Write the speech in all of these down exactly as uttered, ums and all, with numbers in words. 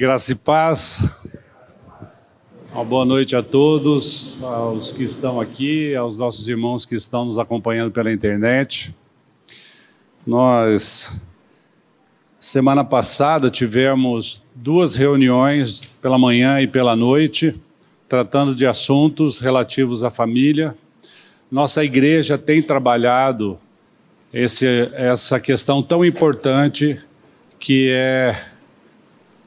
Graça e paz, uma boa noite a todos, aos que estão aqui, aos nossos irmãos que estão nos acompanhando pela internet. Nós, semana passada, tivemos duas reuniões pela manhã e pela noite, tratando de assuntos relativos à família. Nossa igreja tem trabalhado esse, essa questão tão importante que é...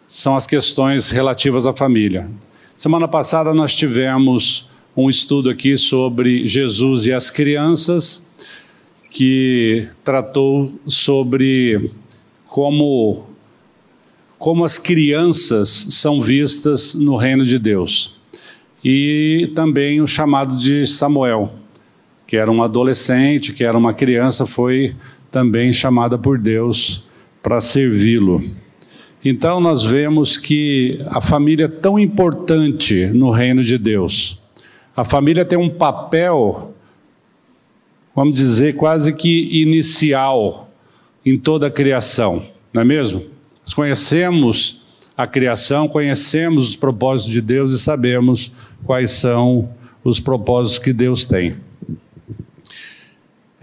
são as questões relativas à família. Semana passada nós tivemos um estudo aqui sobre Jesus e as crianças, que tratou sobre como, como as crianças são vistas no reino de Deus. E também o chamado de Samuel, que era um adolescente, que era uma criança, foi também chamada por Deus para servi-lo. Então nós vemos que a família é tão importante no reino de Deus. A família tem um papel, vamos dizer, quase que inicial em toda a criação, não é mesmo? Nós conhecemos a criação, conhecemos os propósitos de Deus e sabemos quais são os propósitos que Deus tem.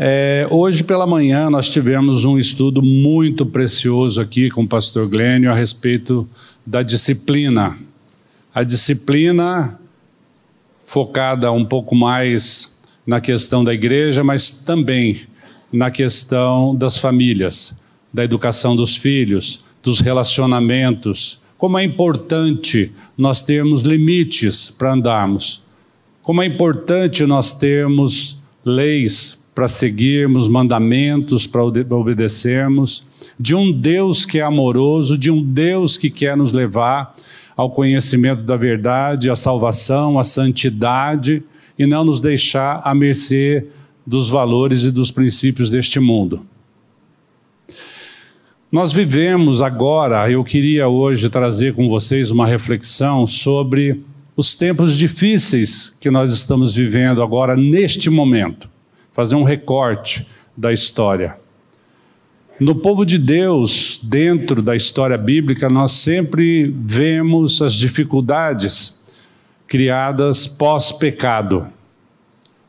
É, hoje pela manhã nós tivemos um estudo muito precioso aqui com o pastor Glênio a respeito da disciplina. A disciplina focada um pouco mais na questão da igreja, mas também na questão das famílias, da educação dos filhos, dos relacionamentos. Como é importante nós termos limites para andarmos. Como é importante nós termos leis para seguirmos, mandamentos para obedecermos, de um Deus que é amoroso, de um Deus que quer nos levar ao conhecimento da verdade, à salvação, à santidade, e não nos deixar à mercê dos valores e dos princípios deste mundo. Nós vivemos agora, eu queria hoje trazer com vocês uma reflexão sobre os tempos difíceis que nós estamos vivendo agora, neste momento. Fazer um recorte da história. No povo de Deus, dentro da história bíblica, nós sempre vemos as dificuldades criadas pós-pecado.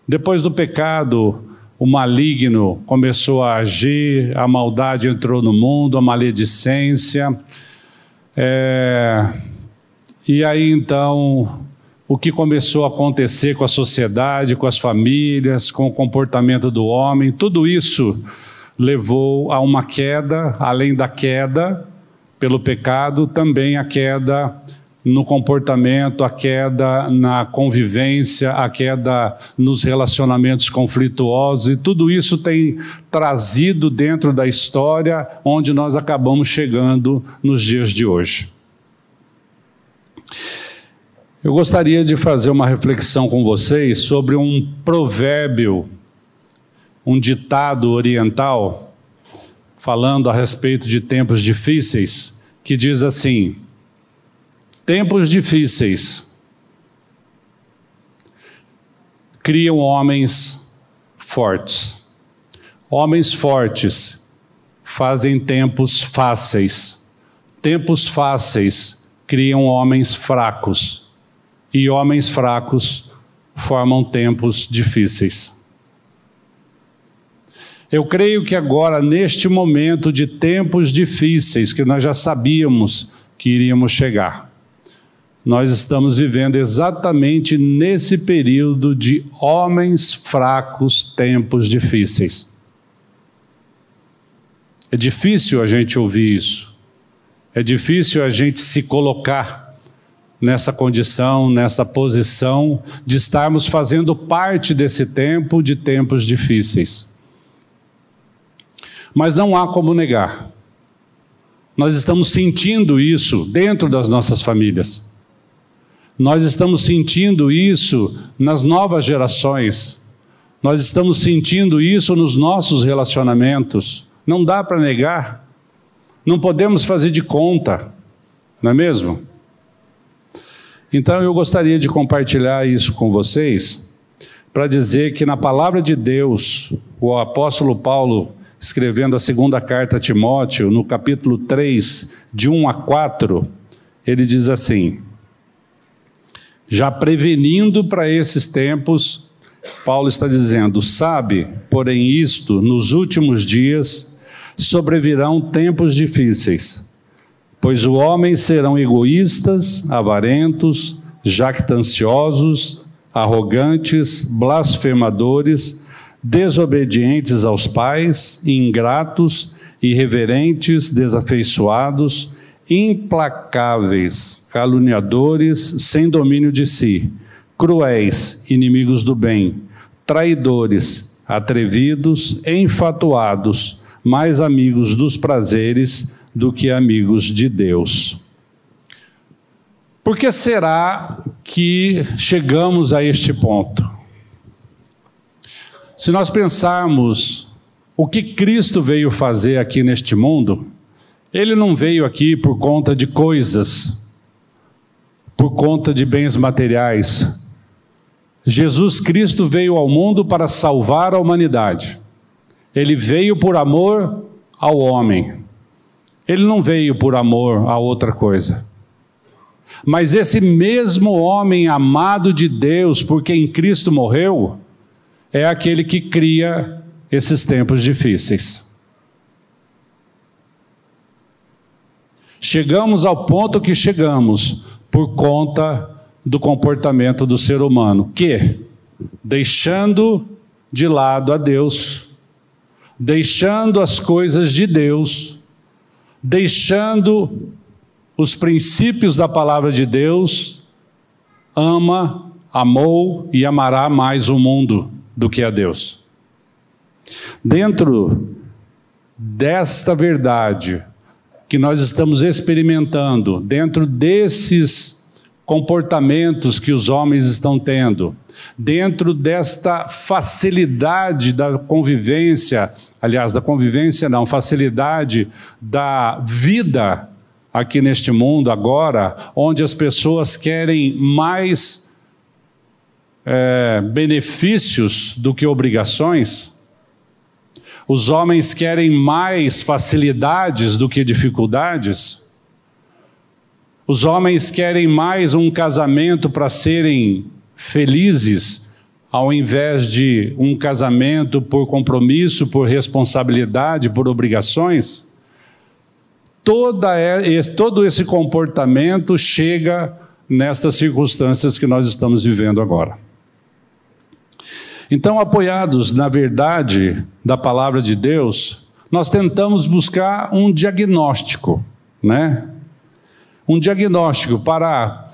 Depois do pecado, o maligno começou a agir, a maldade entrou no mundo, a maledicência. É... E aí, então... o que começou a acontecer com a sociedade, com as famílias, com o comportamento do homem, tudo isso levou a uma queda, além da queda pelo pecado, também a queda no comportamento, a queda na convivência, a queda nos relacionamentos conflituosos, e tudo isso tem trazido dentro da história onde nós acabamos chegando nos dias de hoje. Eu gostaria de fazer uma reflexão com vocês sobre um provérbio, um ditado oriental, falando a respeito de tempos difíceis, que diz assim: tempos difíceis criam homens fortes. Homens fortes fazem tempos fáceis. Tempos fáceis criam homens fracos. E homens fracos formam tempos difíceis. Eu creio que agora, neste momento de tempos difíceis, que nós já sabíamos que iríamos chegar, nós estamos vivendo exatamente nesse período de homens fracos, tempos difíceis. É difícil a gente ouvir isso. É difícil a gente se colocar nessa condição, nessa posição, de estarmos fazendo parte desse tempo de tempos difíceis. Mas não há como negar. Nós estamos sentindo isso dentro das nossas famílias. Nós estamos sentindo isso nas novas gerações. Nós estamos sentindo isso nos nossos relacionamentos. Não dá para negar. Não podemos fazer de conta, não é mesmo? Então eu gostaria de compartilhar isso com vocês, para dizer que na palavra de Deus, o apóstolo Paulo, escrevendo a segunda carta a Timóteo, no capítulo três, de um a quatro, ele diz assim, já prevenindo para esses tempos, Paulo está dizendo, sabe, porém isto, nos últimos dias sobrevirão tempos difíceis, pois os homens serão egoístas, avarentos, jactanciosos, arrogantes, blasfemadores, desobedientes aos pais, ingratos, irreverentes, desafeiçoados, implacáveis, caluniadores, sem domínio de si, cruéis, inimigos do bem, traidores, atrevidos, enfatuados, mais amigos dos prazeres do que amigos de Deus. Por que será que chegamos a este ponto? Se nós pensarmos o que Cristo veio fazer aqui neste mundo, ele não veio aqui por conta de coisas, por conta de bens materiais. Jesus Cristo veio ao mundo para salvar a humanidade. Ele veio por amor ao homem. Ele não veio por amor a outra coisa. Mas esse mesmo homem amado de Deus, por quem Cristo morreu, é aquele que cria esses tempos difíceis. Chegamos ao ponto que chegamos por conta do comportamento do ser humano, que, deixando de lado a Deus, deixando as coisas de Deus, deixando os princípios da palavra de Deus, ama, amou e amará mais o mundo do que a Deus. Dentro desta verdade que nós estamos experimentando, dentro desses comportamentos que os homens estão tendo, dentro desta facilidade da convivência, aliás, da convivência não, facilidade da vida aqui neste mundo agora, onde as pessoas querem mais é, benefícios do que obrigações, os homens querem mais facilidades do que dificuldades, os homens querem mais um casamento para serem felizes, ao invés de um casamento por compromisso, por responsabilidade, por obrigações. Toda, todo esse comportamento chega nestas circunstâncias que nós estamos vivendo agora. Então, apoiados na verdade da palavra de Deus, nós tentamos buscar um diagnóstico, né? Um diagnóstico para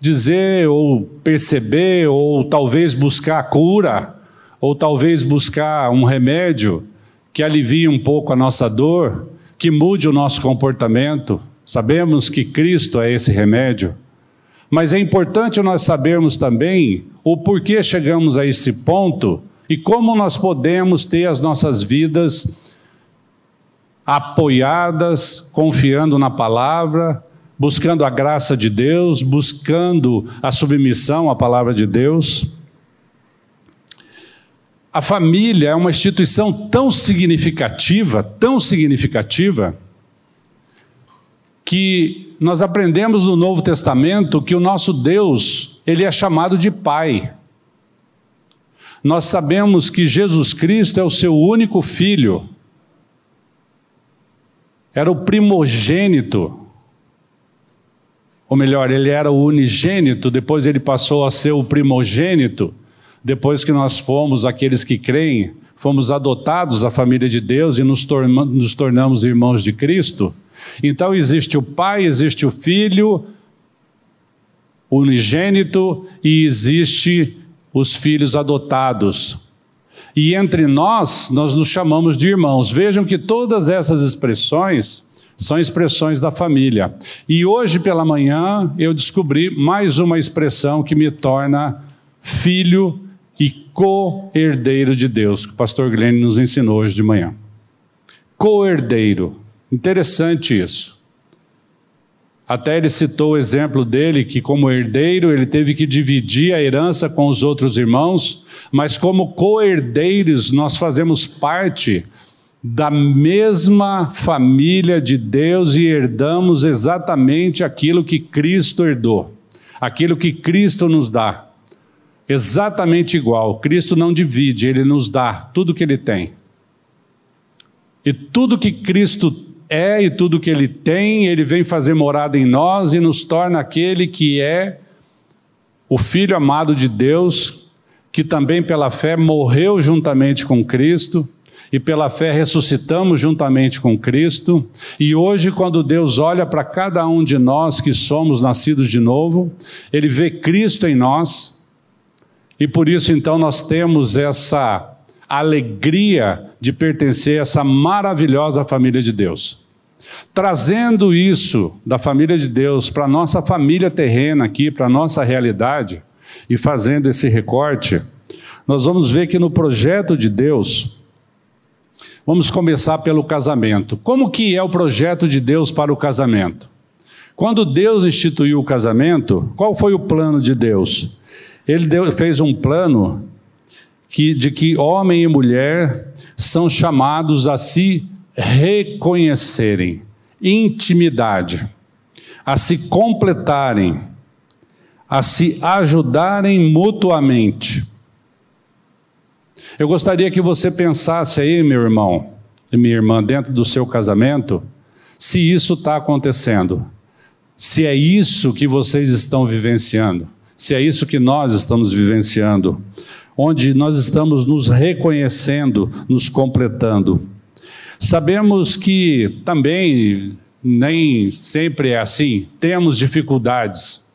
dizer ou perceber, ou talvez buscar cura, ou talvez buscar um remédio que alivie um pouco a nossa dor, que mude o nosso comportamento. Sabemos que Cristo é esse remédio, mas é importante nós sabermos também o porquê chegamos a esse ponto e como nós podemos ter as nossas vidas apoiadas, confiando na palavra, buscando a graça de Deus, buscando a submissão à palavra de Deus. A família é uma instituição tão significativa, tão significativa, que nós aprendemos no Novo Testamento que o nosso Deus, ele é chamado de Pai. Nós sabemos que Jesus Cristo é o seu único filho, era o primogênito, ou melhor, ele era o unigênito, depois ele passou a ser o primogênito. Depois que nós fomos, aqueles que creem, fomos adotados à família de Deus e nos, torna, nos tornamos irmãos de Cristo. Então existe o Pai, existe o Filho, unigênito, e existe os filhos adotados. E entre nós, nós nos chamamos de irmãos. Vejam que todas essas expressões são expressões da família. E hoje pela manhã eu descobri mais uma expressão que me torna filho e co-herdeiro de Deus, que o pastor Glenn nos ensinou hoje de manhã. Co-herdeiro, interessante isso. Até ele citou o exemplo dele, que como herdeiro ele teve que dividir a herança com os outros irmãos, mas como co-herdeiros nós fazemos parte da mesma família de Deus e herdamos exatamente aquilo que Cristo herdou, aquilo que Cristo nos dá, exatamente igual. Cristo não divide, Ele nos dá tudo que Ele tem. E tudo que Cristo é e tudo que Ele tem, Ele vem fazer morada em nós e nos torna aquele que é o Filho amado de Deus, que também pela fé morreu juntamente com Cristo, e pela fé ressuscitamos juntamente com Cristo, e hoje quando Deus olha para cada um de nós que somos nascidos de novo, Ele vê Cristo em nós, e por isso então nós temos essa alegria de pertencer a essa maravilhosa família de Deus. Trazendo isso da família de Deus para a nossa família terrena aqui, para a nossa realidade, e fazendo esse recorte, nós vamos ver que no projeto de Deus... Vamos começar pelo casamento. Como que é o projeto de Deus para o casamento? Quando Deus instituiu o casamento, qual foi o plano de Deus? Ele deu, fez um plano que, de que homem e mulher são chamados a se reconhecerem, intimidade, a se completarem, a se ajudarem mutuamente. Eu gostaria que você pensasse aí, meu irmão e minha irmã, dentro do seu casamento, se isso está acontecendo, se é isso que vocês estão vivenciando, se é isso que nós estamos vivenciando, onde nós estamos nos reconhecendo, nos completando. Sabemos que também nem sempre é assim, temos dificuldades.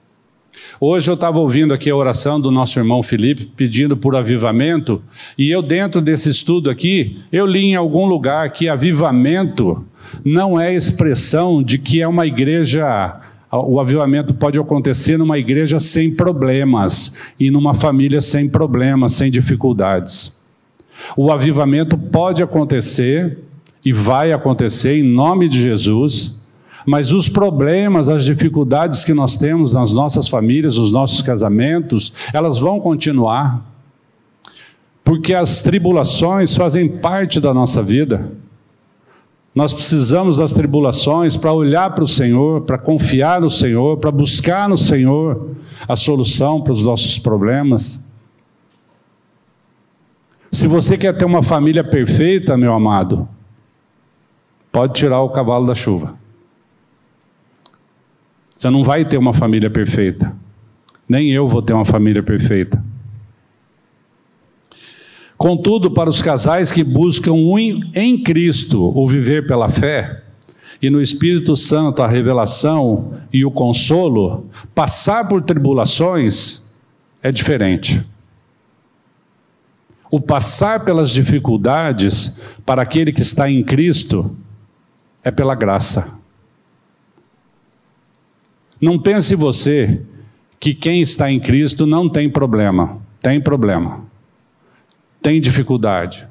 Hoje eu estava ouvindo aqui a oração do nosso irmão Felipe, pedindo por avivamento, e eu dentro desse estudo aqui, eu li em algum lugar que avivamento não é expressão de que é uma igreja, o avivamento pode acontecer numa igreja sem problemas, e numa família sem problemas, sem dificuldades. O avivamento pode acontecer, e vai acontecer em nome de Jesus, mas os problemas, as dificuldades que nós temos nas nossas famílias, nos nossos casamentos, elas vão continuar, porque as tribulações fazem parte da nossa vida. Nós precisamos das tribulações para olhar para o Senhor, para confiar no Senhor, para buscar no Senhor a solução para os nossos problemas. Se você quer ter uma família perfeita, meu amado, pode tirar o cavalo da chuva. Você não vai ter uma família perfeita. Nem eu vou ter uma família perfeita. Contudo, para os casais que buscam em Cristo o viver pela fé, e no Espírito Santo a revelação e o consolo, passar por tribulações é diferente. O passar pelas dificuldades, para aquele que está em Cristo, é pela graça. Não pense você que quem está em Cristo não tem problema. Tem problema. Tem dificuldade.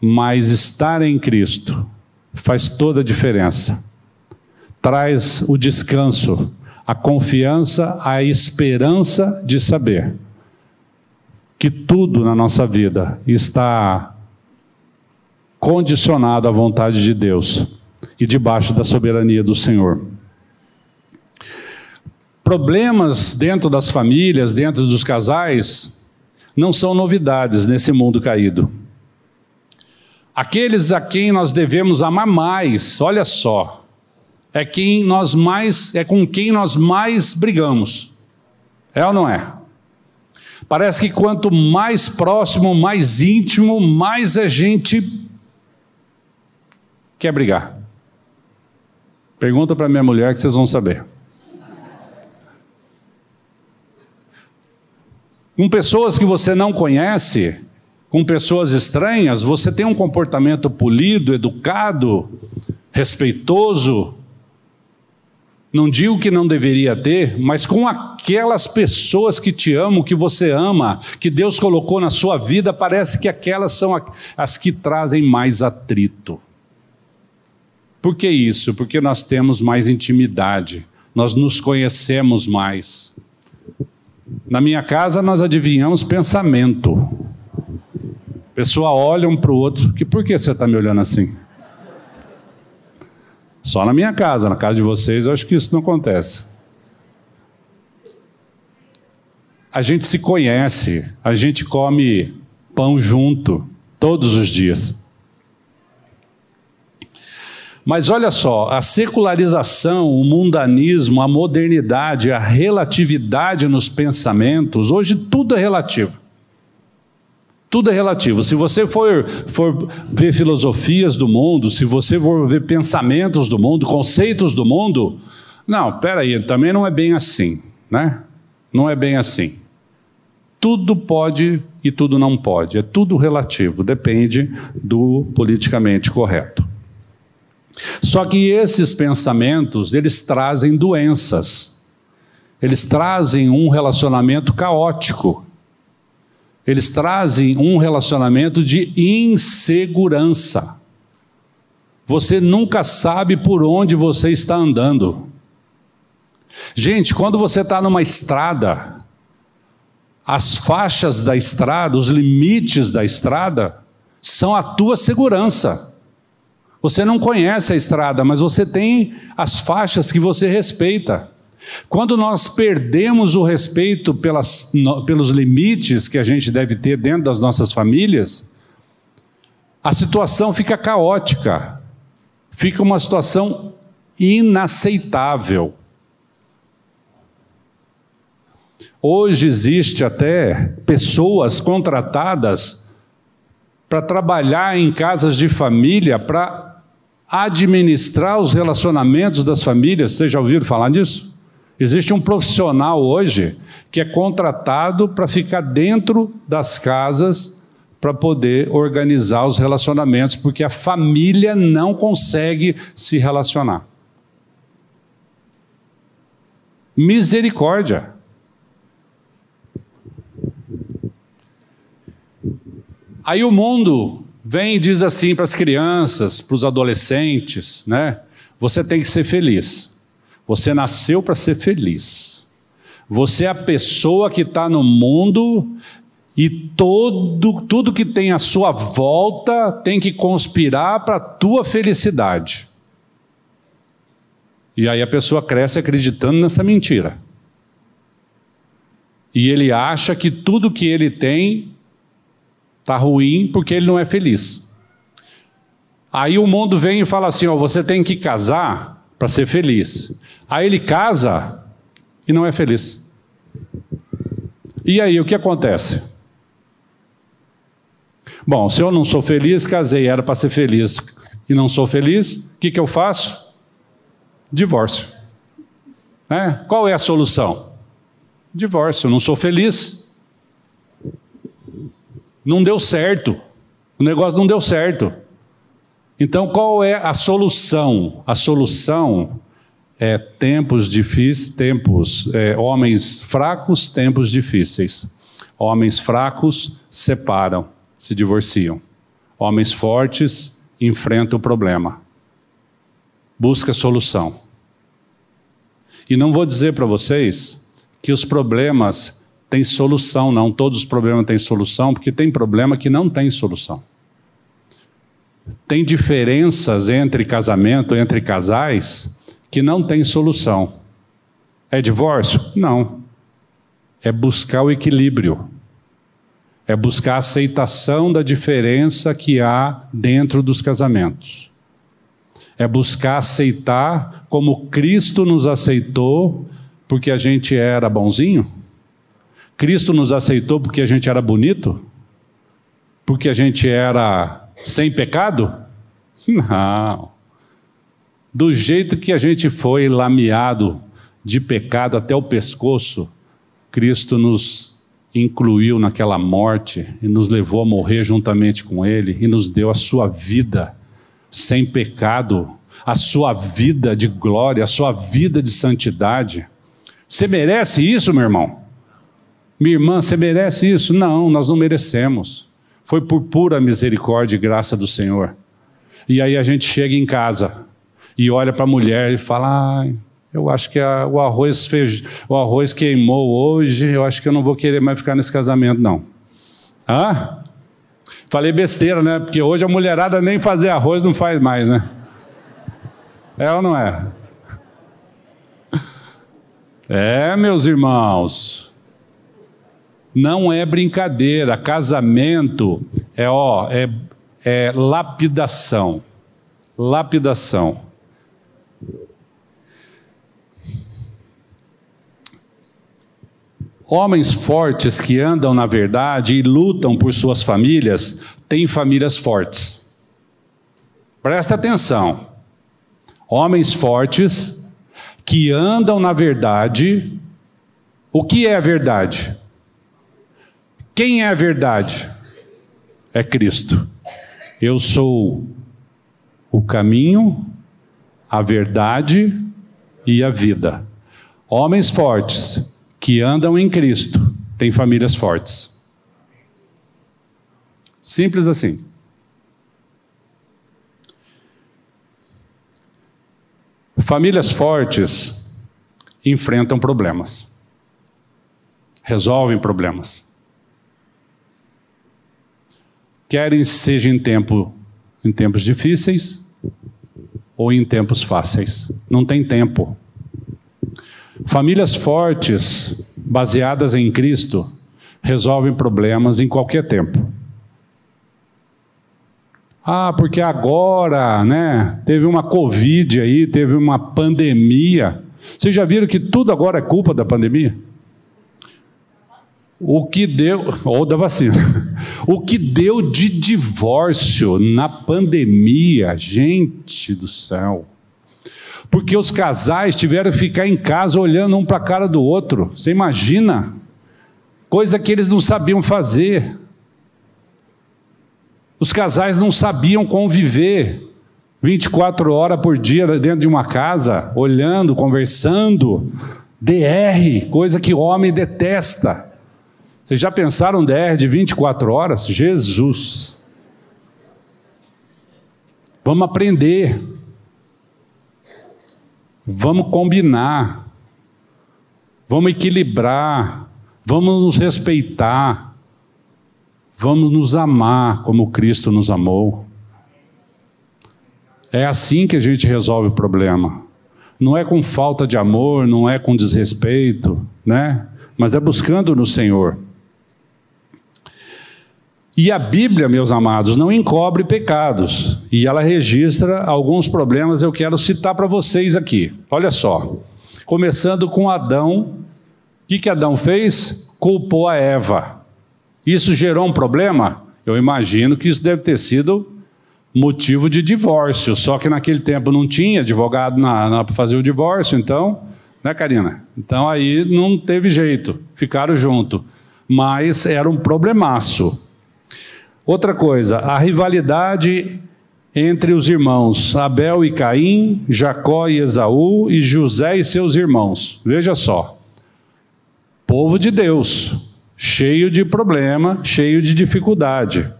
Mas estar em Cristo faz toda a diferença. Traz o descanso, a confiança, a esperança de saber que tudo na nossa vida está condicionado à vontade de Deus e debaixo da soberania do Senhor. Problemas dentro das famílias, dentro dos casais, não são novidades nesse mundo caído. Aqueles a quem nós devemos amar mais, olha só, é quem nós mais, é com quem nós mais brigamos. É ou não é? Parece que quanto mais próximo, mais íntimo, mais a gente quer brigar. Pergunta para minha mulher que vocês vão saber. Com pessoas que você não conhece, com pessoas estranhas, você tem um comportamento polido, educado, respeitoso. Não digo que não deveria ter, mas com aquelas pessoas que te amam, que você ama, que Deus colocou na sua vida, parece que aquelas são as que trazem mais atrito. Por que isso? Porque nós temos mais intimidade, nós nos conhecemos mais. Na minha casa nós adivinhamos pensamento. A pessoa olha um para o outro, que por que você está me olhando assim? Só na minha casa, na casa de vocês, eu acho que isso não acontece. A gente se conhece, a gente come pão junto, todos os dias. Mas olha só, a secularização, o mundanismo, a modernidade, a relatividade nos pensamentos, hoje tudo é relativo. Tudo é relativo. Se você for, for ver filosofias do mundo, se você for ver pensamentos do mundo, conceitos do mundo, não, peraí, também não é bem assim, né? Não é bem assim. Tudo pode e tudo não pode. É tudo relativo, depende do politicamente correto. Só que esses pensamentos, eles trazem doenças. Eles trazem um relacionamento caótico. Eles trazem um relacionamento de insegurança. Você nunca sabe por onde você está andando. Gente, quando você está numa estrada, as faixas da estrada, os limites da estrada, são a tua segurança. Você não conhece a estrada, mas você tem as faixas que você respeita. Quando nós perdemos o respeito pelas, no, pelos limites que a gente deve ter dentro das nossas famílias, a situação fica caótica, fica uma situação inaceitável. Hoje existe até pessoas contratadas para trabalhar em casas de família, para administrar os relacionamentos das famílias. Vocês já ouviram falar disso? Existe um profissional hoje que é contratado para ficar dentro das casas para poder organizar os relacionamentos, porque a família não consegue se relacionar. Misericórdia! Aí o mundo vem e diz assim para as crianças, para os adolescentes, né? Você tem que ser feliz. Você nasceu para ser feliz. Você é a pessoa que está no mundo e todo, tudo que tem à sua volta tem que conspirar para a tua felicidade. E aí a pessoa cresce acreditando nessa mentira. E ele acha que tudo que ele tem está ruim porque ele não é feliz. Aí o mundo vem e fala assim, ó, você tem que casar para ser feliz. Aí ele casa e não é feliz. E aí o que acontece? Bom, se eu não sou feliz, casei, era para ser feliz e não sou feliz, o que, que eu faço? Divórcio. Né? Qual é a solução? Divórcio, eu não sou feliz. Não deu certo, o negócio não deu certo. Então qual é a solução? A solução é tempos difíceis, tempos, é, homens fracos, tempos difíceis. Homens fracos separam, se divorciam. Homens fortes enfrentam o problema. Busca solução. E não vou dizer para vocês que os problemas tem solução, não. Todos os problemas têm solução, porque tem problema que não tem solução. Tem diferenças entre casamento, entre casais, que não tem solução. É divórcio? Não. É buscar o equilíbrio. É buscar a aceitação da diferença que há dentro dos casamentos. É buscar aceitar como Cristo nos aceitou, porque a gente era bonzinho. Cristo nos aceitou porque a gente era bonito? Porque a gente era sem pecado? Não. Do jeito que a gente foi lameado de pecado até o pescoço, Cristo nos incluiu naquela morte e nos levou a morrer juntamente com Ele e nos deu a sua vida sem pecado, a sua vida de glória, a sua vida de santidade. Você merece isso, meu irmão? Minha irmã, você merece isso? Não, nós não merecemos. Foi por pura misericórdia e graça do Senhor. E aí a gente chega em casa e olha para a mulher e fala, ah, eu acho que a, o, arroz fez, o arroz queimou hoje, eu acho que eu não vou querer mais ficar nesse casamento, não. Hã? Falei besteira, né? Porque hoje a mulherada nem fazer arroz não faz mais, né? É ou não é? É, meus irmãos. Não é brincadeira. Casamento é, ó, é, é lapidação. Lapidação. Homens fortes que andam na verdade e lutam por suas famílias, têm famílias fortes. Presta atenção. Homens fortes que andam na verdade. O que é a verdade? Quem é a verdade? É Cristo. Eu sou o caminho, a verdade e a vida. Homens fortes que andam em Cristo têm famílias fortes. Simples assim. Famílias fortes enfrentam problemas, resolvem problemas. Querem seja em, tempo, em tempos difíceis ou em tempos fáceis. Não tem tempo. Famílias fortes, baseadas em Cristo, resolvem problemas em qualquer tempo. Ah, porque agora, né, teve uma Covid aí, teve uma pandemia. Vocês já viram que tudo agora é culpa da pandemia? O que deu, ou da vacina. O que deu de divórcio na pandemia, gente do céu. Porque os casais tiveram que ficar em casa olhando um para a cara do outro. Você imagina? Coisa que eles não sabiam fazer. Os casais não sabiam conviver vinte e quatro horas por dia dentro de uma casa, olhando, conversando. D R, coisa que o homem detesta. Vocês já pensaram D R de vinte e quatro horas? Jesus! Vamos aprender. Vamos combinar, vamos equilibrar, vamos nos respeitar, vamos nos amar como Cristo nos amou. É assim que a gente resolve o problema. Não é com falta de amor, não é com desrespeito, né? Mas é buscando no Senhor. E a Bíblia, meus amados, não encobre pecados. E ela registra alguns problemas, eu quero citar para vocês aqui. Olha só. Começando com Adão. O que, que Adão fez? Culpou a Eva. Isso gerou um problema? Eu imagino que isso deve ter sido motivo de divórcio. Só que naquele tempo não tinha advogado para fazer o divórcio, então... Né, Karina? Então aí não teve jeito. Ficaram junto. Mas era um problemaço. Outra coisa, a rivalidade entre os irmãos Abel e Caim, Jacó e Esaú e José e seus irmãos. Veja só, povo de Deus, cheio de problema, cheio de dificuldade.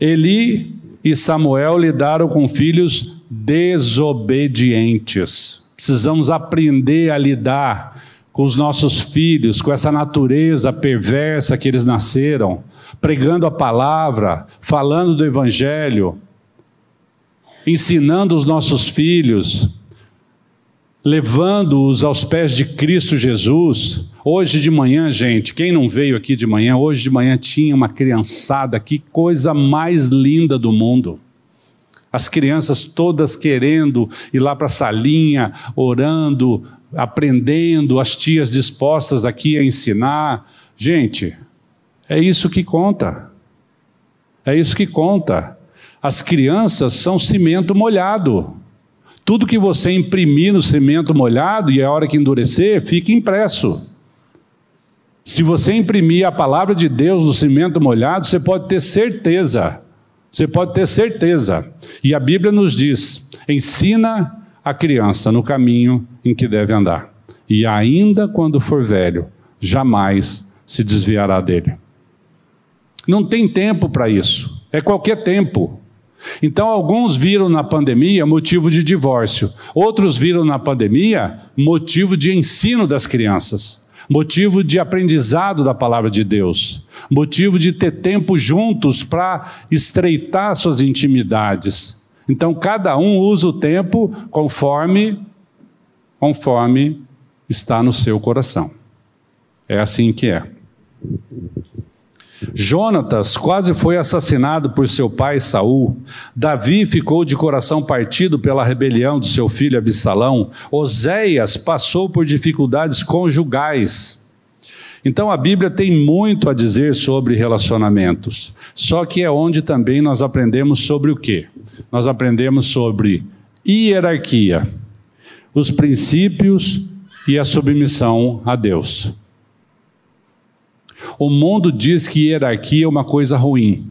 Eli e Samuel lidaram com filhos desobedientes. Precisamos aprender a lidar com os nossos filhos, com essa natureza perversa que eles nasceram, pregando a palavra, falando do evangelho, ensinando os nossos filhos, levando-os aos pés de Cristo Jesus. Hoje de manhã, gente, quem não veio aqui de manhã, hoje de manhã tinha uma criançada, que coisa mais linda do mundo. As crianças todas querendo ir lá para a salinha, orando, aprendendo, as tias dispostas aqui a ensinar. Gente, é isso que conta. É isso que conta. As crianças são cimento molhado. Tudo que você imprimir no cimento molhado, e a hora que endurecer, fica impresso. Se você imprimir a palavra de Deus no cimento molhado, você pode ter certeza. Você pode ter certeza. E a Bíblia nos diz, ensina a criança no caminho em que deve andar. E ainda quando for velho, jamais se desviará dele. Não tem tempo para isso, é qualquer tempo. Então alguns viram na pandemia motivo de divórcio, outros viram na pandemia motivo de ensino das crianças. motivo de aprendizado da palavra de Deus, motivo de ter tempo juntos para estreitar suas intimidades. Então cada um usa o tempo conforme, conforme está no seu coração. É assim que é. Jônatas quase foi assassinado por seu pai Saul. Davi ficou de coração partido pela rebelião do seu filho Absalão. Oséias passou por dificuldades conjugais. Então a Bíblia tem muito a dizer sobre relacionamentos. Só que é onde também nós aprendemos sobre o quê? Nós aprendemos sobre hierarquia, os princípios e a submissão a Deus. O mundo diz que hierarquia é uma coisa ruim.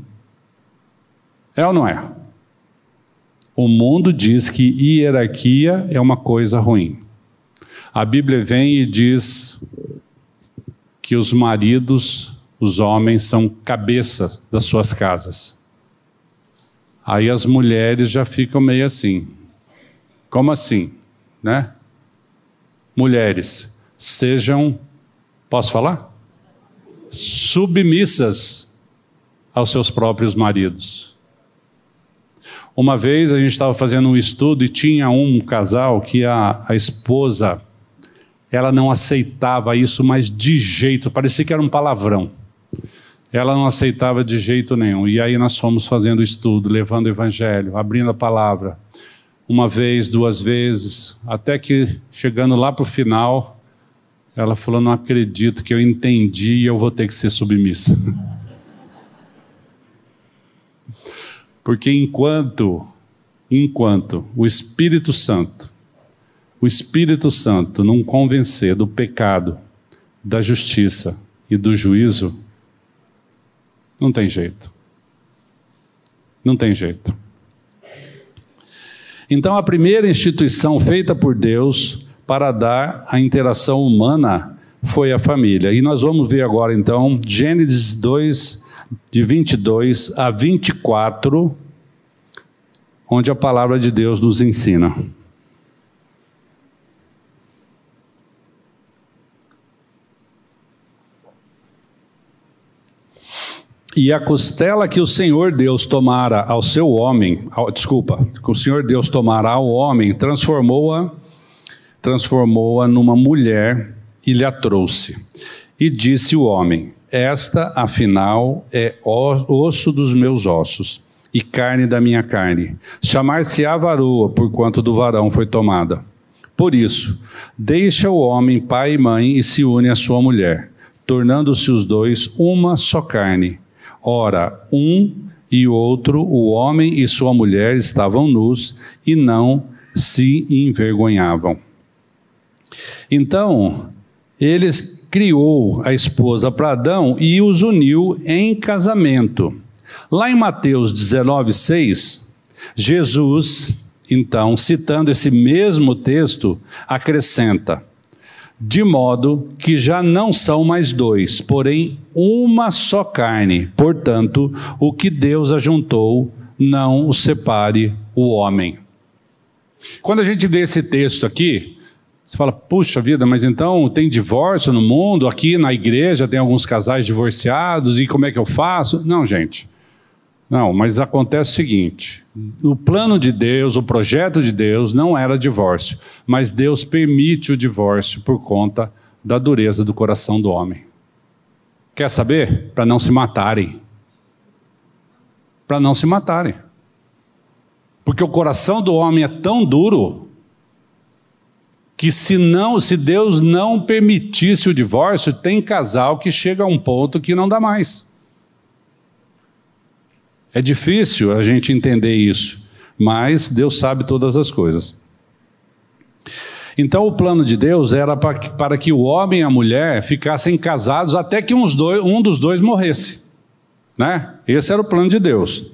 É ou não é? O mundo diz que hierarquia é uma coisa ruim. A Bíblia vem e diz que os maridos, os homens, são cabeça das suas casas. Aí as mulheres já ficam meio assim. Como assim, né? Mulheres, sejam... Posso falar? Submissas aos seus próprios maridos. Uma vez a gente estava fazendo um estudo e tinha um casal que a, a esposa, ela não aceitava isso, mas de jeito, parecia que era um palavrão. Ela não aceitava de jeito nenhum. E aí nós fomos fazendo o estudo, levando o evangelho, abrindo a palavra, uma vez, duas vezes, até que chegando lá para o final... Ela falou, não acredito que eu entendi e eu vou ter que ser submissa. Porque enquanto, enquanto o Espírito Santo, o Espírito Santo não convencer do pecado, da justiça e do juízo, não tem jeito. Não tem jeito. Então a primeira instituição feita por Deus... para dar a interação humana, foi a família. E nós vamos ver agora, então, Gênesis dois, de vinte e dois a vinte e quatro, onde a palavra de Deus nos ensina. E a costela que o Senhor Deus tomara ao seu homem, ao, desculpa, que o Senhor Deus tomara ao homem, transformou-a, transformou-a numa mulher e lhe a trouxe. E disse o homem, esta afinal é osso dos meus ossos e carne da minha carne. Chamar-se-á varoa, porquanto do varão foi tomada. Por isso, deixa o homem pai e mãe e se une à sua mulher, tornando-se os dois uma só carne. Ora, um e outro, o homem e sua mulher, estavam nus e não se envergonhavam. Então, ele criou a esposa para Adão e os uniu em casamento. Lá em Mateus dezenove, seis, Jesus, então, citando esse mesmo texto, acrescenta, de modo que já não são mais dois, porém uma só carne. Portanto, o que Deus ajuntou, não o separe o homem. Quando a gente vê esse texto aqui, você fala, puxa vida, mas então tem divórcio no mundo, aqui na igreja tem alguns casais divorciados, e como é que eu faço? Não, gente. Não, mas acontece o seguinte, o plano de Deus, o projeto de Deus não era divórcio, mas Deus permite o divórcio por conta da dureza do coração do homem. Quer saber? Para não se matarem. Para não se matarem. Porque o coração do homem é tão duro... que se, não, se Deus não permitisse o divórcio, tem casal que chega a um ponto que não dá mais. É difícil a gente entender isso, mas Deus sabe todas as coisas. Então o plano de Deus era para que, para que o homem e a mulher ficassem casados até que uns dois, um dos dois morresse, né? Esse era o plano de Deus.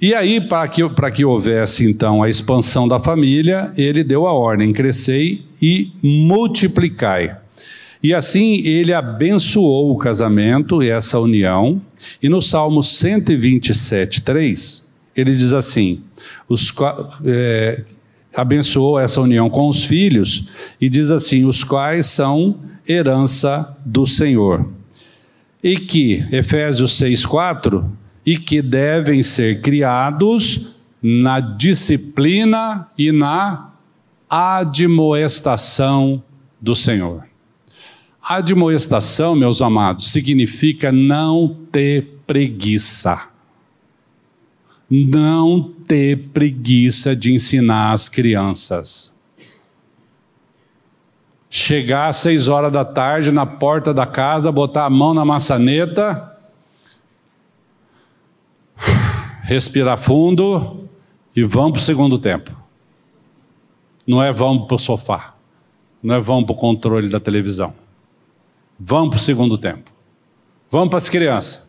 E aí, para que, para que houvesse, então, a expansão da família, ele deu a ordem, crescei e multiplicai. E assim, ele abençoou o casamento e essa união. E no Salmo cento e vinte e sete, três, ele diz assim, os, é, abençoou essa união com os filhos e diz assim, os quais são herança do Senhor. E que, Efésios seis, quatro, e que devem ser criados na disciplina e na admoestação do Senhor. Admoestação, meus amados, significa não ter preguiça. Não ter preguiça de ensinar as crianças. Chegar às seis horas da tarde na porta da casa, botar a mão na maçaneta, respirar fundo e vamos para o segundo tempo. Não é vamos para o sofá, não é vamos para o controle da televisão. Vamos para o segundo tempo. Vamos para as crianças.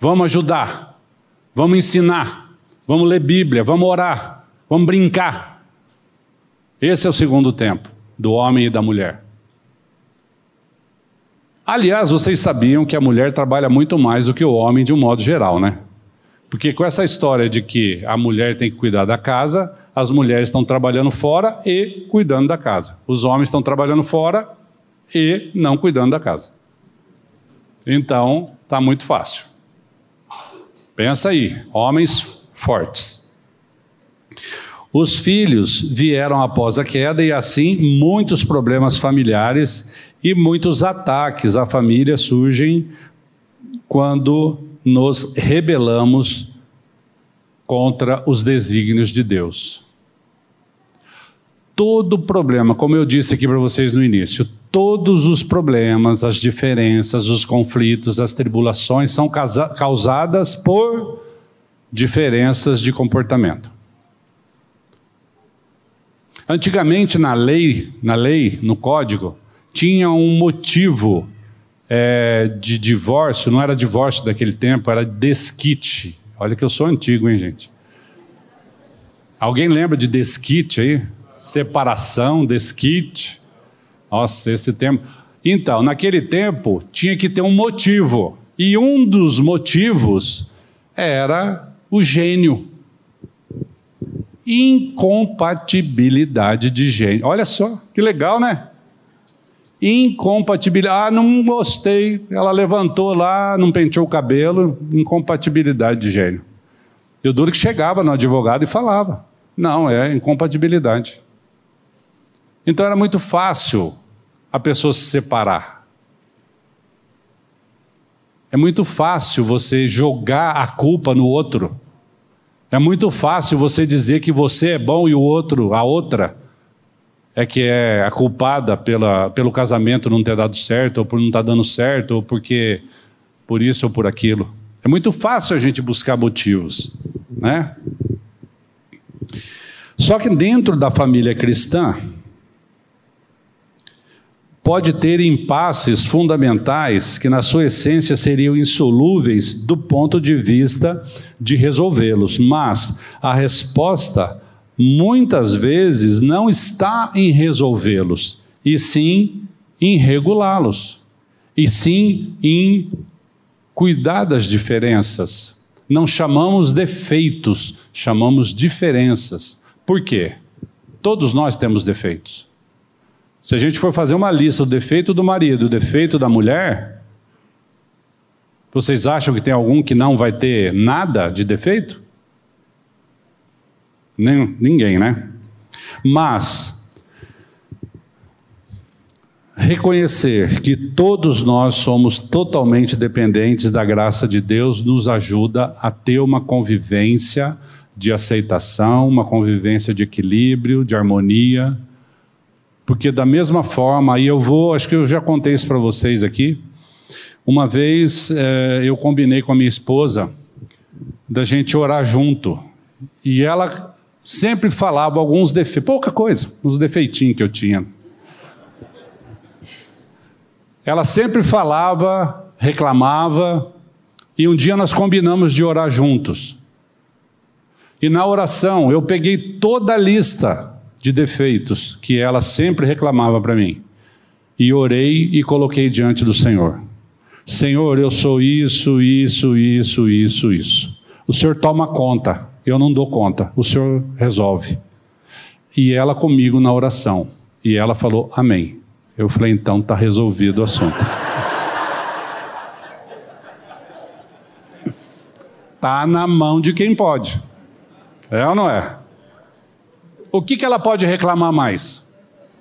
Vamos ajudar. Vamos ensinar, vamos ler Bíblia, vamos orar, vamos brincar. Esse é o segundo tempo do homem e da mulher. Aliás, vocês sabiam que a mulher trabalha muito mais do que o homem de um modo geral, né? Porque com essa história de que a mulher tem que cuidar da casa, as mulheres estão trabalhando fora e cuidando da casa. Os homens estão trabalhando fora e não cuidando da casa. Então, está muito fácil. Pensa aí, homens fortes. Os filhos vieram após a queda e assim muitos problemas familiares e muitos ataques à família surgem quando nos rebelamos contra os desígnios de Deus. Todo problema, como eu disse aqui para vocês no início, todos os problemas, as diferenças, os conflitos, as tribulações são causadas por diferenças de comportamento. Antigamente na lei, na lei, no código, tinha um motivo é, de divórcio, não era divórcio daquele tempo, era desquite. Olha que eu sou antigo, hein, gente? Alguém lembra de desquite aí? Separação, desquite... Nossa, esse tempo... Então, naquele tempo, tinha que ter um motivo. E um dos motivos era o gênio. Incompatibilidade de gênio. Olha só, que legal, né? Incompatibilidade. Ah, não gostei. Ela levantou lá, não penteou o cabelo. Incompatibilidade de gênio. Eu duro que chegava no advogado e falava. Não, é incompatibilidade. Então era muito fácil a pessoa se separar. É muito fácil você jogar a culpa no outro. É muito fácil você dizer que você é bom e o outro, a outra, é que é a culpada pela, pelo casamento não ter dado certo, ou por não estar dando certo, ou porque por isso ou por aquilo. É muito fácil a gente buscar motivos, né? Só que dentro da família cristã, pode ter impasses fundamentais que na sua essência seriam insolúveis do ponto de vista de resolvê-los, mas a resposta muitas vezes não está em resolvê-los, e sim em regulá-los, e sim em cuidar das diferenças. Não chamamos defeitos, chamamos diferenças. Por quê? Todos nós temos defeitos. Se a gente for fazer uma lista do defeito do marido, o defeito da mulher, vocês acham que tem algum que não vai ter nada de defeito? Nem, ninguém, né? Mas reconhecer que todos nós somos totalmente dependentes da graça de Deus nos ajuda a ter uma convivência de aceitação, uma convivência de equilíbrio, de harmonia. Porque da mesma forma, e eu vou, acho que eu já contei isso para vocês aqui, uma vez é, eu combinei com a minha esposa da gente orar junto, e ela sempre falava alguns defeitos, pouca coisa, uns defeitinhos que eu tinha. Ela sempre falava, reclamava, e um dia nós combinamos de orar juntos. E na oração eu peguei toda a lista de defeitos que ela sempre reclamava para mim, e orei e coloquei diante do Senhor. Senhor, eu sou isso, isso, isso, isso, isso. O Senhor toma conta, eu não dou conta, o Senhor resolve. e ela comigo na oração. E ela falou, amém. Eu falei, então está resolvido o assunto. Está na mão de quem pode. É ou não é? O que, que ela pode reclamar mais?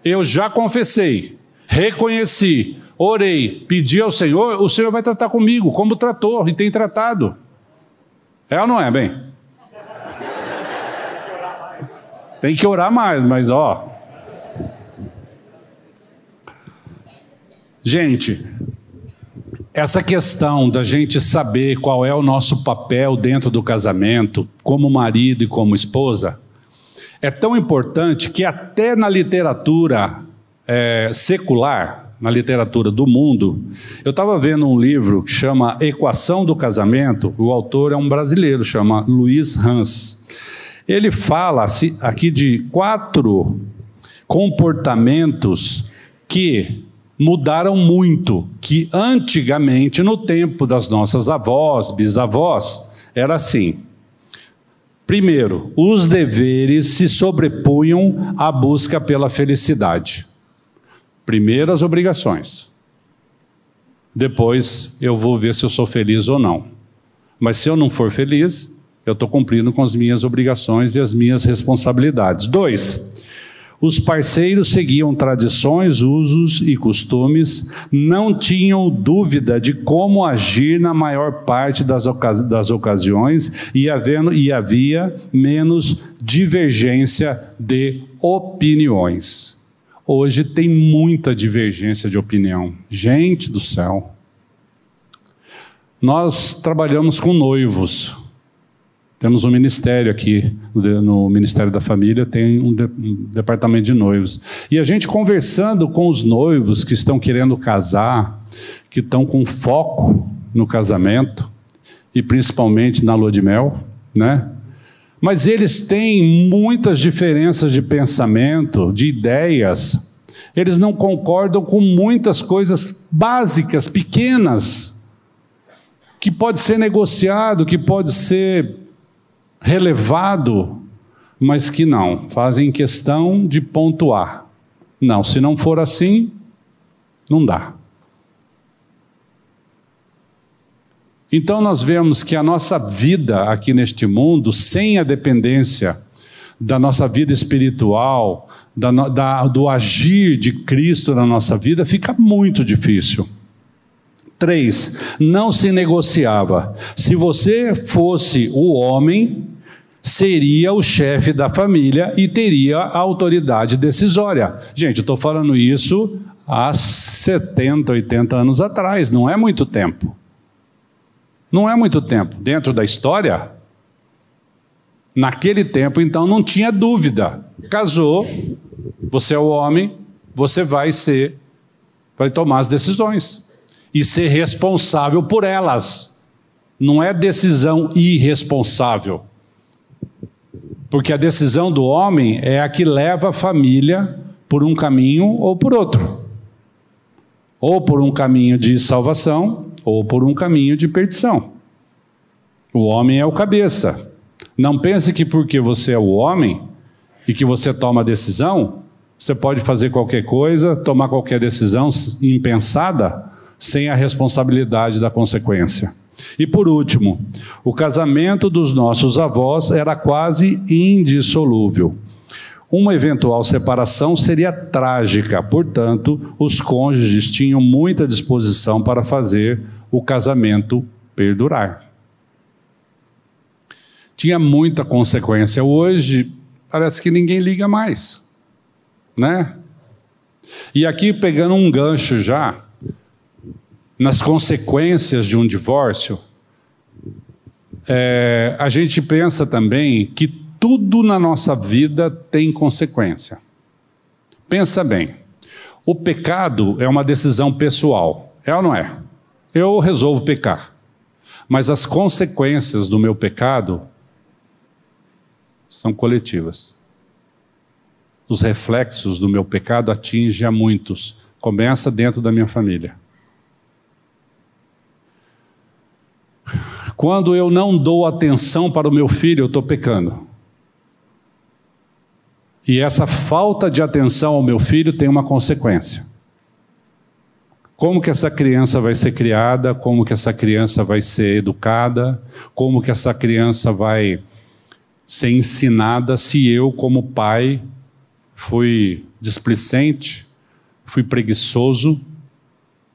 Eu já confessei, reconheci, orei, pedi ao Senhor, o Senhor vai tratar comigo, como tratou e tem tratado. É ou não é, bem? Tem que orar mais, mas ó... Gente, essa questão da gente saber qual é o nosso papel dentro do casamento, como marido e como esposa, é tão importante que até na literatura é, secular, na literatura do mundo, eu estava vendo um livro que chama Equação do Casamento, o autor é um brasileiro, chama Luiz Hans. Ele fala aqui de quatro comportamentos que... mudaram muito, que antigamente, no tempo das nossas avós, bisavós, era assim. Primeiro, os deveres se sobrepunham à busca pela felicidade. Primeiro as obrigações. Depois eu vou ver se eu sou feliz ou não. Mas se eu não for feliz, eu estou cumprindo com as minhas obrigações e as minhas responsabilidades. Dois, os parceiros seguiam tradições, usos e costumes, não tinham dúvida de como agir na maior parte das, ocasi- das ocasiões e, havendo, e havia menos divergência de opiniões. Hoje tem muita divergência de opinião. Gente do céu! Nós trabalhamos com noivos. Temos um ministério aqui, no Ministério da Família, tem um, de, um departamento de noivos. E a gente conversando com os noivos que estão querendo casar, que estão com foco no casamento, e principalmente na lua de mel, né? Mas eles têm muitas diferenças de pensamento, de ideias. Eles não concordam com muitas coisas básicas, pequenas, que pode ser negociado, que pode ser... relevado, mas que não, fazem questão de pontuar. Não, se não for assim, não dá. Então nós vemos que a nossa vida aqui neste mundo, sem a dependência da nossa vida espiritual, da, da, do agir de Cristo na nossa vida, fica muito difícil. Três, não se negociava. Se você fosse o homem... seria o chefe da família e teria a autoridade decisória. Gente, eu estou falando isso há setenta, oitenta anos atrás, não é muito tempo. Não é muito tempo. Dentro da história, naquele tempo, então, não tinha dúvida. Casou, você é o homem, você vai ser, vai tomar as decisões e ser responsável por elas. Não é decisão irresponsável. Porque a decisão do homem é a que leva a família por um caminho ou por outro. Ou por um caminho de salvação, ou por um caminho de perdição. O homem é o cabeça. Não pense que porque você é o homem e que você toma a decisão, você pode fazer qualquer coisa, tomar qualquer decisão impensada, sem a responsabilidade da consequência. E por último, o casamento dos nossos avós era quase indissolúvel. Uma eventual separação seria trágica, portanto, os cônjuges tinham muita disposição para fazer o casamento perdurar. Tinha muita consequência. Hoje, parece que ninguém liga mais, né? E aqui, pegando um gancho já, nas consequências de um divórcio, é, a gente pensa também que tudo na nossa vida tem consequência. Pensa bem, o pecado é uma decisão pessoal, é ou não é? Eu resolvo pecar, mas as consequências do meu pecado são coletivas. Os reflexos do meu pecado atingem a muitos, começa dentro da minha família. Quando eu não dou atenção para o meu filho, eu estou pecando. E essa falta de atenção ao meu filho tem uma consequência. Como que essa criança vai ser criada, como que essa criança vai ser educada, como que essa criança vai ser ensinada se eu, como pai, fui displicente, fui preguiçoso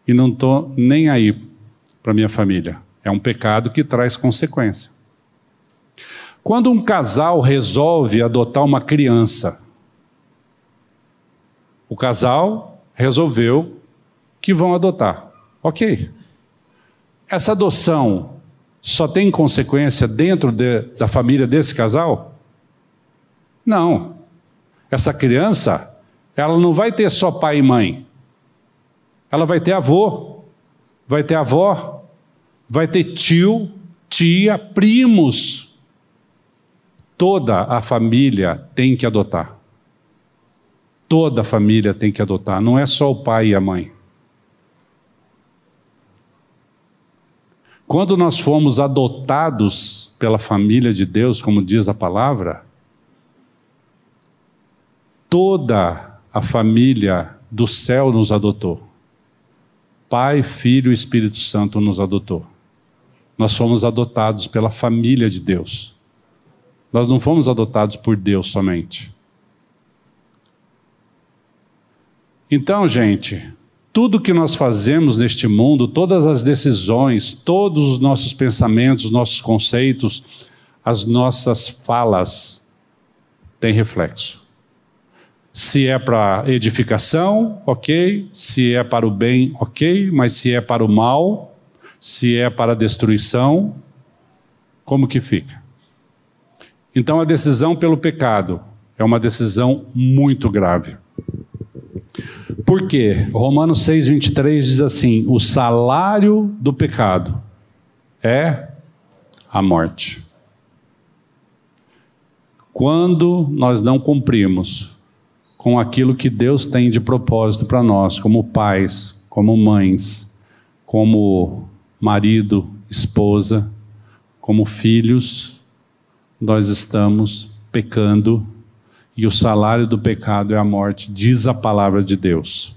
e não estou nem aí para minha família. É um pecado que traz consequência. Quando um casal resolve adotar uma criança, o casal resolveu que vão adotar. Ok. Essa adoção só tem consequência dentro de, da família desse casal? Não. Essa criança, ela não vai ter só pai e mãe. Ela vai ter avô, vai ter avó, vai ter tio, tia, primos. Toda a família tem que adotar. Toda a família tem que adotar, não é só o pai e a mãe. Quando nós fomos adotados pela família de Deus, como diz a palavra, toda a família do céu nos adotou. Pai, Filho e Espírito Santo nos adotou. Nós fomos adotados pela família de Deus. Nós não fomos adotados por Deus somente. Então, gente, tudo que nós fazemos neste mundo, todas as decisões, todos os nossos pensamentos, os nossos conceitos, as nossas falas, têm reflexo. Se é para edificação, ok. Se é para o bem, ok. Mas se é para o mal, se é para a destruição, como que fica? Então a decisão pelo pecado é uma decisão muito grave. Por quê? Romanos seis, vinte e três diz assim: o salário do pecado é a morte. Quando nós não cumprimos com aquilo que Deus tem de propósito para nós, como pais, como mães, como marido, esposa, como filhos, nós estamos pecando, e o salário do pecado é a morte, diz a palavra de Deus.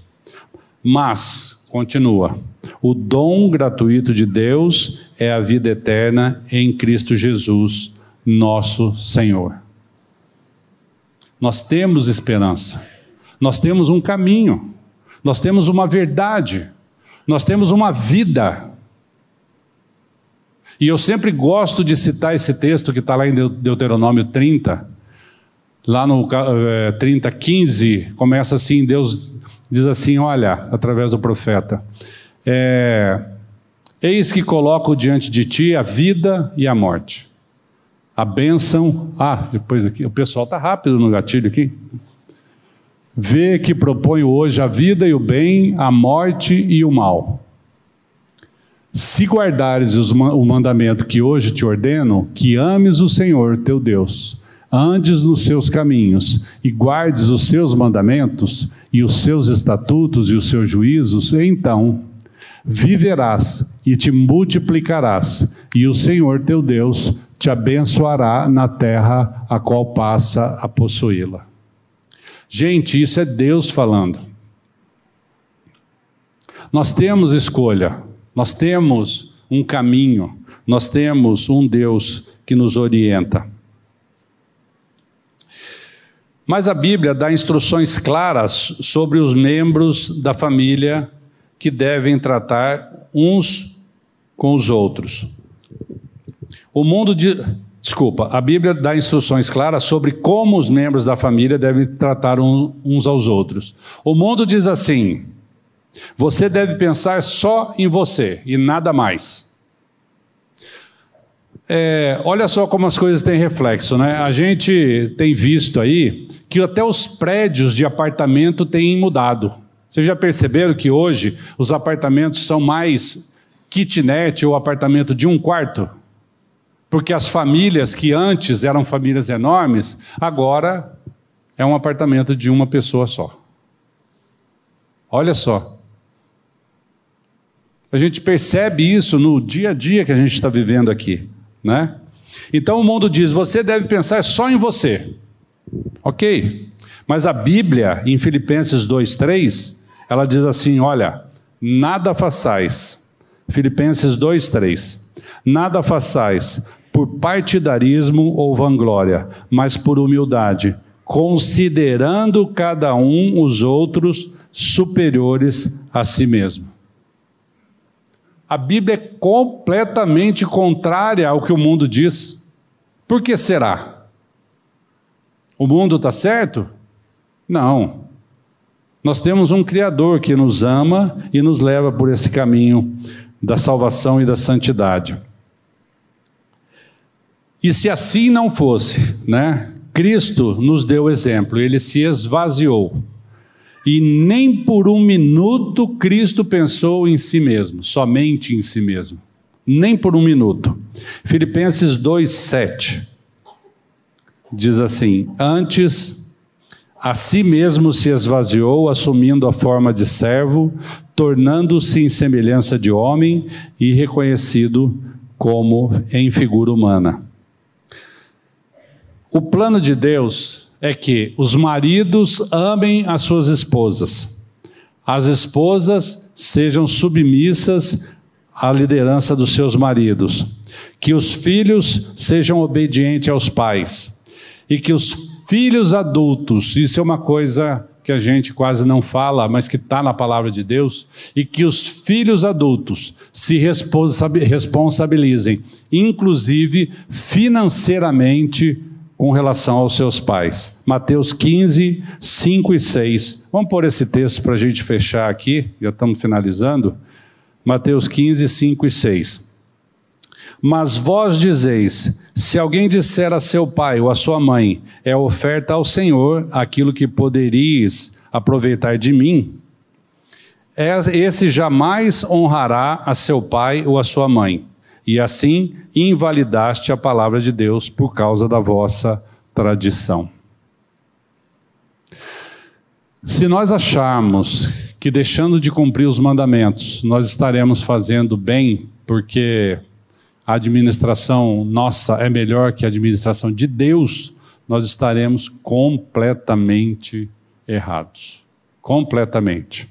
Mas, continua, o dom gratuito de Deus é a vida eterna em Cristo Jesus, nosso Senhor. Nós temos esperança, nós temos um caminho, nós temos uma verdade, nós temos uma vida. E eu sempre gosto de citar esse texto que está lá em Deuteronômio trinta, lá no trinta, quinze, começa assim, Deus diz assim, olha, através do profeta, é, eis que coloco diante de ti a vida e a morte, a bênção, ah, depois aqui, o pessoal está rápido no gatilho aqui, vê que proponho hoje a vida e o bem, a morte e o mal. Se guardares os, o mandamento que hoje te ordeno, que ames o Senhor teu Deus, andes nos seus caminhos e guardes os seus mandamentos e os seus estatutos e os seus juízos, então viverás e te multiplicarás, e o Senhor teu Deus te abençoará na terra a qual passa a possuí-la. Gente, isso é Deus falando. Nós temos escolha. Nós temos um caminho, nós temos um Deus que nos orienta. Mas a Bíblia dá instruções claras sobre os membros da família que devem tratar uns com os outros. O mundo de... Desculpa, a Bíblia dá instruções claras sobre como os membros da família devem tratar uns aos outros. O mundo diz assim: você deve pensar só em você e nada mais. É, olha só como as coisas têm reflexo, né? A gente tem visto aí que até os prédios de apartamento têm mudado. Vocês já perceberam que hoje os apartamentos são mais kitnet ou apartamento de um quarto? Porque as famílias que antes eram famílias enormes, agora é um apartamento de uma pessoa só. Olha só, a gente percebe isso no dia a dia que a gente está vivendo aqui, né? Então o mundo diz, você deve pensar só em você, ok? Mas a Bíblia, em Filipenses dois, três, ela diz assim, olha, nada façais, Filipenses dois, três, nada façais por partidarismo ou vanglória, mas por humildade, considerando cada um os outros superiores a si mesmo. A Bíblia é completamente contrária ao que o mundo diz. Por que será? O mundo está certo? Não. Nós temos um Criador que nos ama e nos leva por esse caminho da salvação e da santidade. E se assim não fosse, né? Cristo nos deu exemplo, ele se esvaziou. E nem por um minuto Cristo pensou em si mesmo, somente em si mesmo. Nem por um minuto. Filipenses dois, sete diz assim, antes, a si mesmo se esvaziou, assumindo a forma de servo, tornando-se em semelhança de homem e reconhecido como em figura humana. O plano de Deus é que os maridos amem as suas esposas, as esposas sejam submissas à liderança dos seus maridos, que os filhos sejam obedientes aos pais, e que os filhos adultos, isso é uma coisa que a gente quase não fala, mas que está na palavra de Deus, e que os filhos adultos se responsabilizem, inclusive financeiramente, com relação aos seus pais. Mateus quinze, cinco e seis. Vamos pôr esse texto para a gente fechar aqui, já estamos finalizando. Mateus quinze, cinco e seis. Mas vós dizeis, se alguém disser a seu pai ou a sua mãe, é oferta ao Senhor aquilo que poderíeis aproveitar de mim, esse jamais honrará a seu pai ou a sua mãe. E assim invalidaste a palavra de Deus por causa da vossa tradição. Se nós acharmos que deixando de cumprir os mandamentos, nós estaremos fazendo bem, porque a administração nossa é melhor que a administração de Deus, nós estaremos completamente errados. Completamente.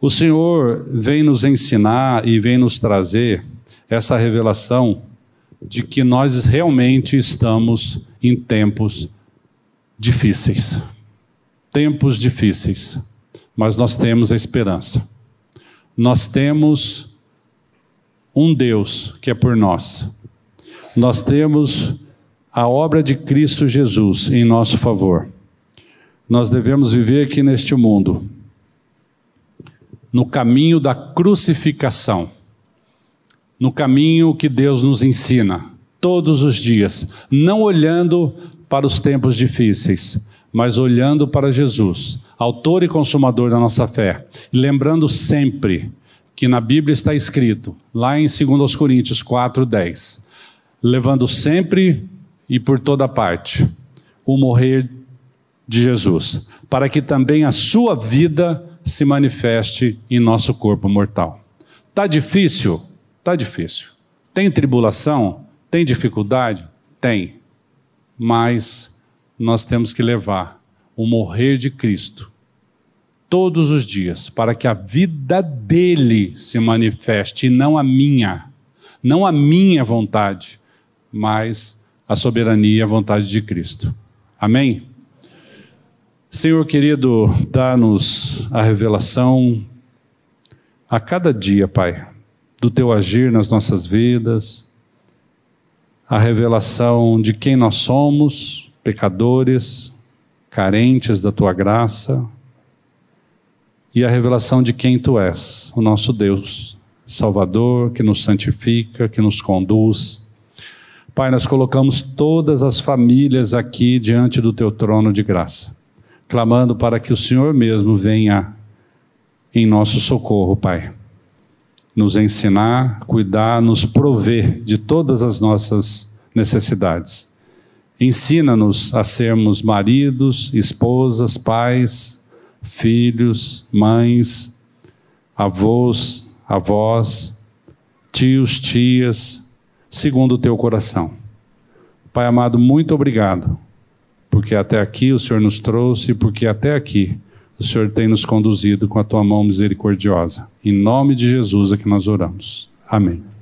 O Senhor vem nos ensinar e vem nos trazer essa revelação de que nós realmente estamos em tempos difíceis. Tempos difíceis, mas nós temos a esperança. Nós temos um Deus que é por nós. Nós temos a obra de Cristo Jesus em nosso favor. Nós devemos viver aqui neste mundo, no caminho da crucificação. No caminho que Deus nos ensina, todos os dias, não olhando para os tempos difíceis, mas olhando para Jesus, autor e consumador da nossa fé, e lembrando sempre que na Bíblia está escrito, lá em dois Coríntios quatro, dez, levando sempre e por toda parte o morrer de Jesus, para que também a sua vida se manifeste em nosso corpo mortal. Está difícil? Está difícil. Tem tribulação? Tem dificuldade? Tem. Mas nós temos que levar o morrer de Cristo todos os dias, para que a vida dele se manifeste, e não a minha, não a minha vontade, mas a soberania e a vontade de Cristo. Amém? Senhor querido, dá-nos a revelação a cada dia, Pai, do Teu agir nas nossas vidas, a revelação de quem nós somos, pecadores, carentes da Tua graça, e a revelação de quem Tu és, o nosso Deus, Salvador, que nos santifica, que nos conduz. Pai, nós colocamos todas as famílias aqui diante do Teu trono de graça, clamando para que o Senhor mesmo venha em nosso socorro, Pai, nos ensinar, cuidar, nos prover de todas as nossas necessidades. Ensina-nos a sermos maridos, esposas, pais, filhos, mães, avós, avós, tios, tias, segundo o Teu coração. Pai amado, muito obrigado porque até aqui o Senhor nos trouxe, porque até aqui o Senhor tem nos conduzido com a tua mão misericordiosa. Em nome de Jesus é que nós oramos. Amém.